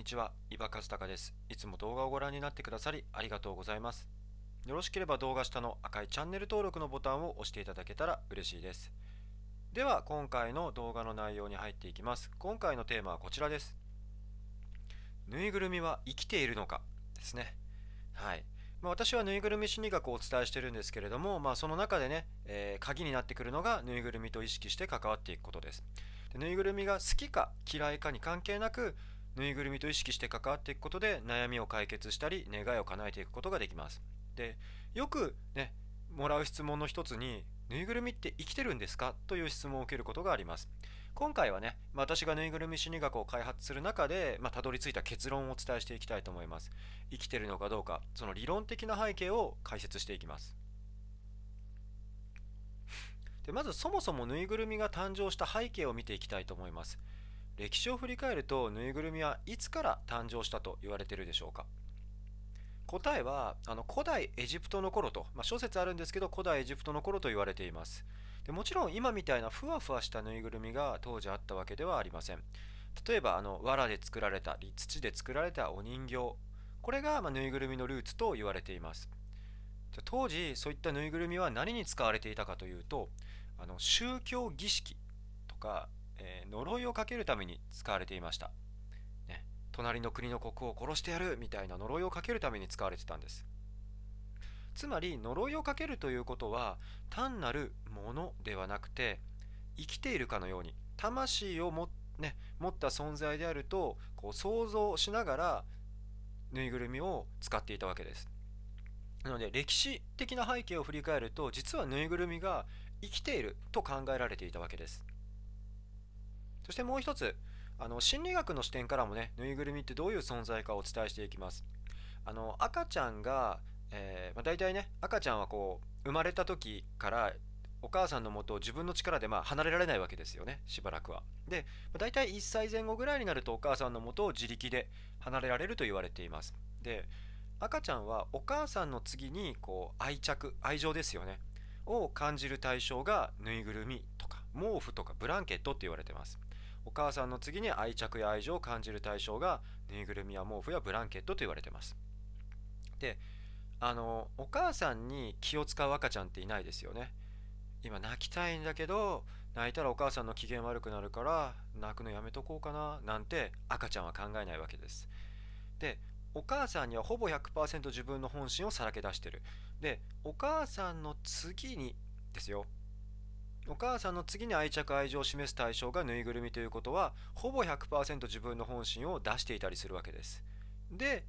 にちは、伊庭和孝です。いつも動画をご覧になってくださりありがとうございます。よろしければ動画下の赤いチャンネル登録のボタンを押していただけたら嬉しいです。では今回の動画の内容に入っていきます。今回のテーマはこちらです。ぬいぐるみは生きているのかですね。はい。私はぬいぐるみ心理学をお伝えしてるんですけれども、その中でね、鍵になってくるのがぬいぐるみと意識して関わっていくことです。で、ぬいぐるみが好きか嫌いかに関係なく、ぬいぐるみと意識して関わっていくことで悩みを解決したり、願いを叶えていくことができます。で、よくね、もらう質問の一つに、ぬいぐるみって生きてるんですかという質問を受けることがあります。今回はね、私がぬいぐるみ心理学を開発する中で、たどり着いた結論をお伝えしていきたいと思います。生きてるのかどうか、その理論的な背景を解説していきます。で、まずそもそもぬいぐるみが誕生した背景を見ていきたいと思います。歴史を振り返ると、ぬいぐるみはいつから誕生したと言われているでしょうか。答えは古代エジプトの頃と、諸説あるんですけど、古代エジプトの頃と言われています。でもちろん今みたいなふわふわしたぬいぐるみが当時あったわけではありません。例えば藁で作られたり土で作られたお人形、これがぬいぐるみのルーツと言われています。じゃ当時そういったぬいぐるみは何に使われていたかというと、宗教儀式とか、呪いをかけるために使われていました。隣の国の国王を殺してやるみたいな呪いをかけるために使われてたんです。つまり呪いをかけるということは単なるものではなくて、生きているかのように魂を持った存在であると想像しながらぬいぐるみを使っていたわけです。なので歴史的な背景を振り返ると、実はぬいぐるみが生きていると考えられていたわけです。そしてもう一つ、心理学の視点からもね、ぬいぐるみってどういう存在かをお伝えしていきます。赤ちゃんが、大体ね、赤ちゃんは生まれた時からお母さんのもとを自分の力で離れられないわけですよね、しばらくは。で、大体1歳前後ぐらいになるとお母さんのもとを自力で離れられると言われています。で、赤ちゃんはお母さんの次に愛情ですよね、を感じる対象がぬいぐるみとか毛布とかブランケットって言われてます。お母さんの次に愛着や愛情を感じる対象がぬいぐるみや毛布やブランケットと言われてます。で、お母さんに気を使う赤ちゃんっていないですよね。今泣きたいんだけど、泣いたらお母さんの機嫌悪くなるから泣くのやめとこうかななんて赤ちゃんは考えないわけです。で、お母さんにはほぼ 100% 自分の本心をさらけ出してる。で、お母さんの次にですよ。お母さんの次に愛着愛情を示す対象がぬいぐるみということは、ほぼ 100% 自分の本心を出していたりするわけです。で、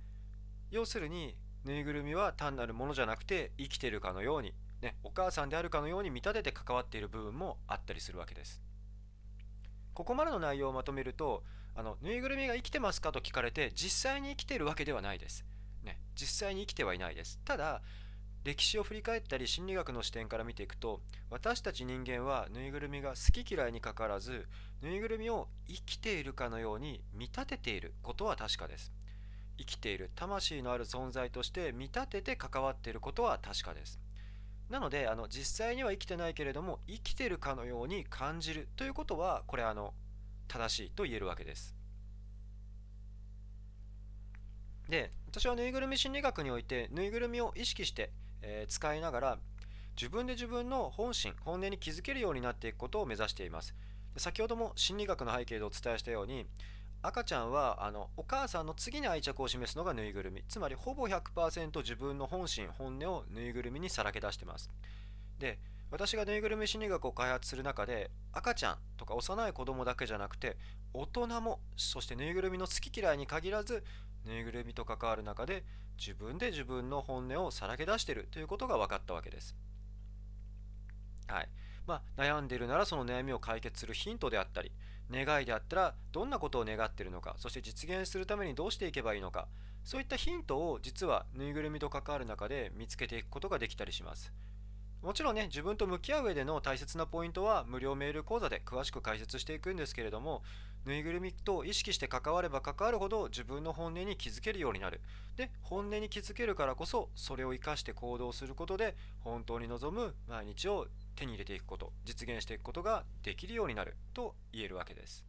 要するにぬいぐるみは単なるものじゃなくて、生きているかのように、お母さんであるかのように見立てて関わっている部分もあったりするわけです。ここまでの内容をまとめると、ぬいぐるみが生きてますかと聞かれて、実際に生きているわけではないです。実際に生きてはいないです。ただ、歴史を振り返ったり心理学の視点から見ていくと、私たち人間はぬいぐるみが好き嫌いにかかわらず、ぬいぐるみを生きているかのように見立てていることは確かです。生きている魂のある存在として見立てて関わっていることは確かです。なので実際には生きてないけれども、生きているかのように感じるということは、これ正しいと言えるわけです。で、私はぬいぐるみ心理学において、ぬいぐるみを意識して使いながら自分で自分の本音に気づけるようになっていくことを目指しています。先ほども心理学の背景でお伝えしたように、赤ちゃんはお母さんの次に愛着を示すのがぬいぐるみ、つまりほぼ 100% 自分の本音をぬいぐるみにさらけ出してます。で、私がぬいぐるみ心理学を開発する中で、赤ちゃんとか幼い子供だけじゃなくて大人も、そしてぬいぐるみの好き嫌いに限らず、ぬいぐるみと関わる中で自分で自分の本音をさらけ出しているということが分かったわけです。はい。悩んでいるならその悩みを解決するヒントであったり、願いであったらどんなことを願っているのか、そして実現するためにどうしていけばいいのか、そういったヒントを実はぬいぐるみと関わる中で見つけていくことができたりします。もちろんね、自分と向き合う上での大切なポイントは無料メール講座で詳しく解説していくんですけれども、ぬいぐるみと意識して関われば関わるほど自分の本音に気づけるようになる。で、本音に気づけるからこそ、それを生かして行動することで本当に望む毎日を手に入れていくこと、実現していくことができるようになると言えるわけです。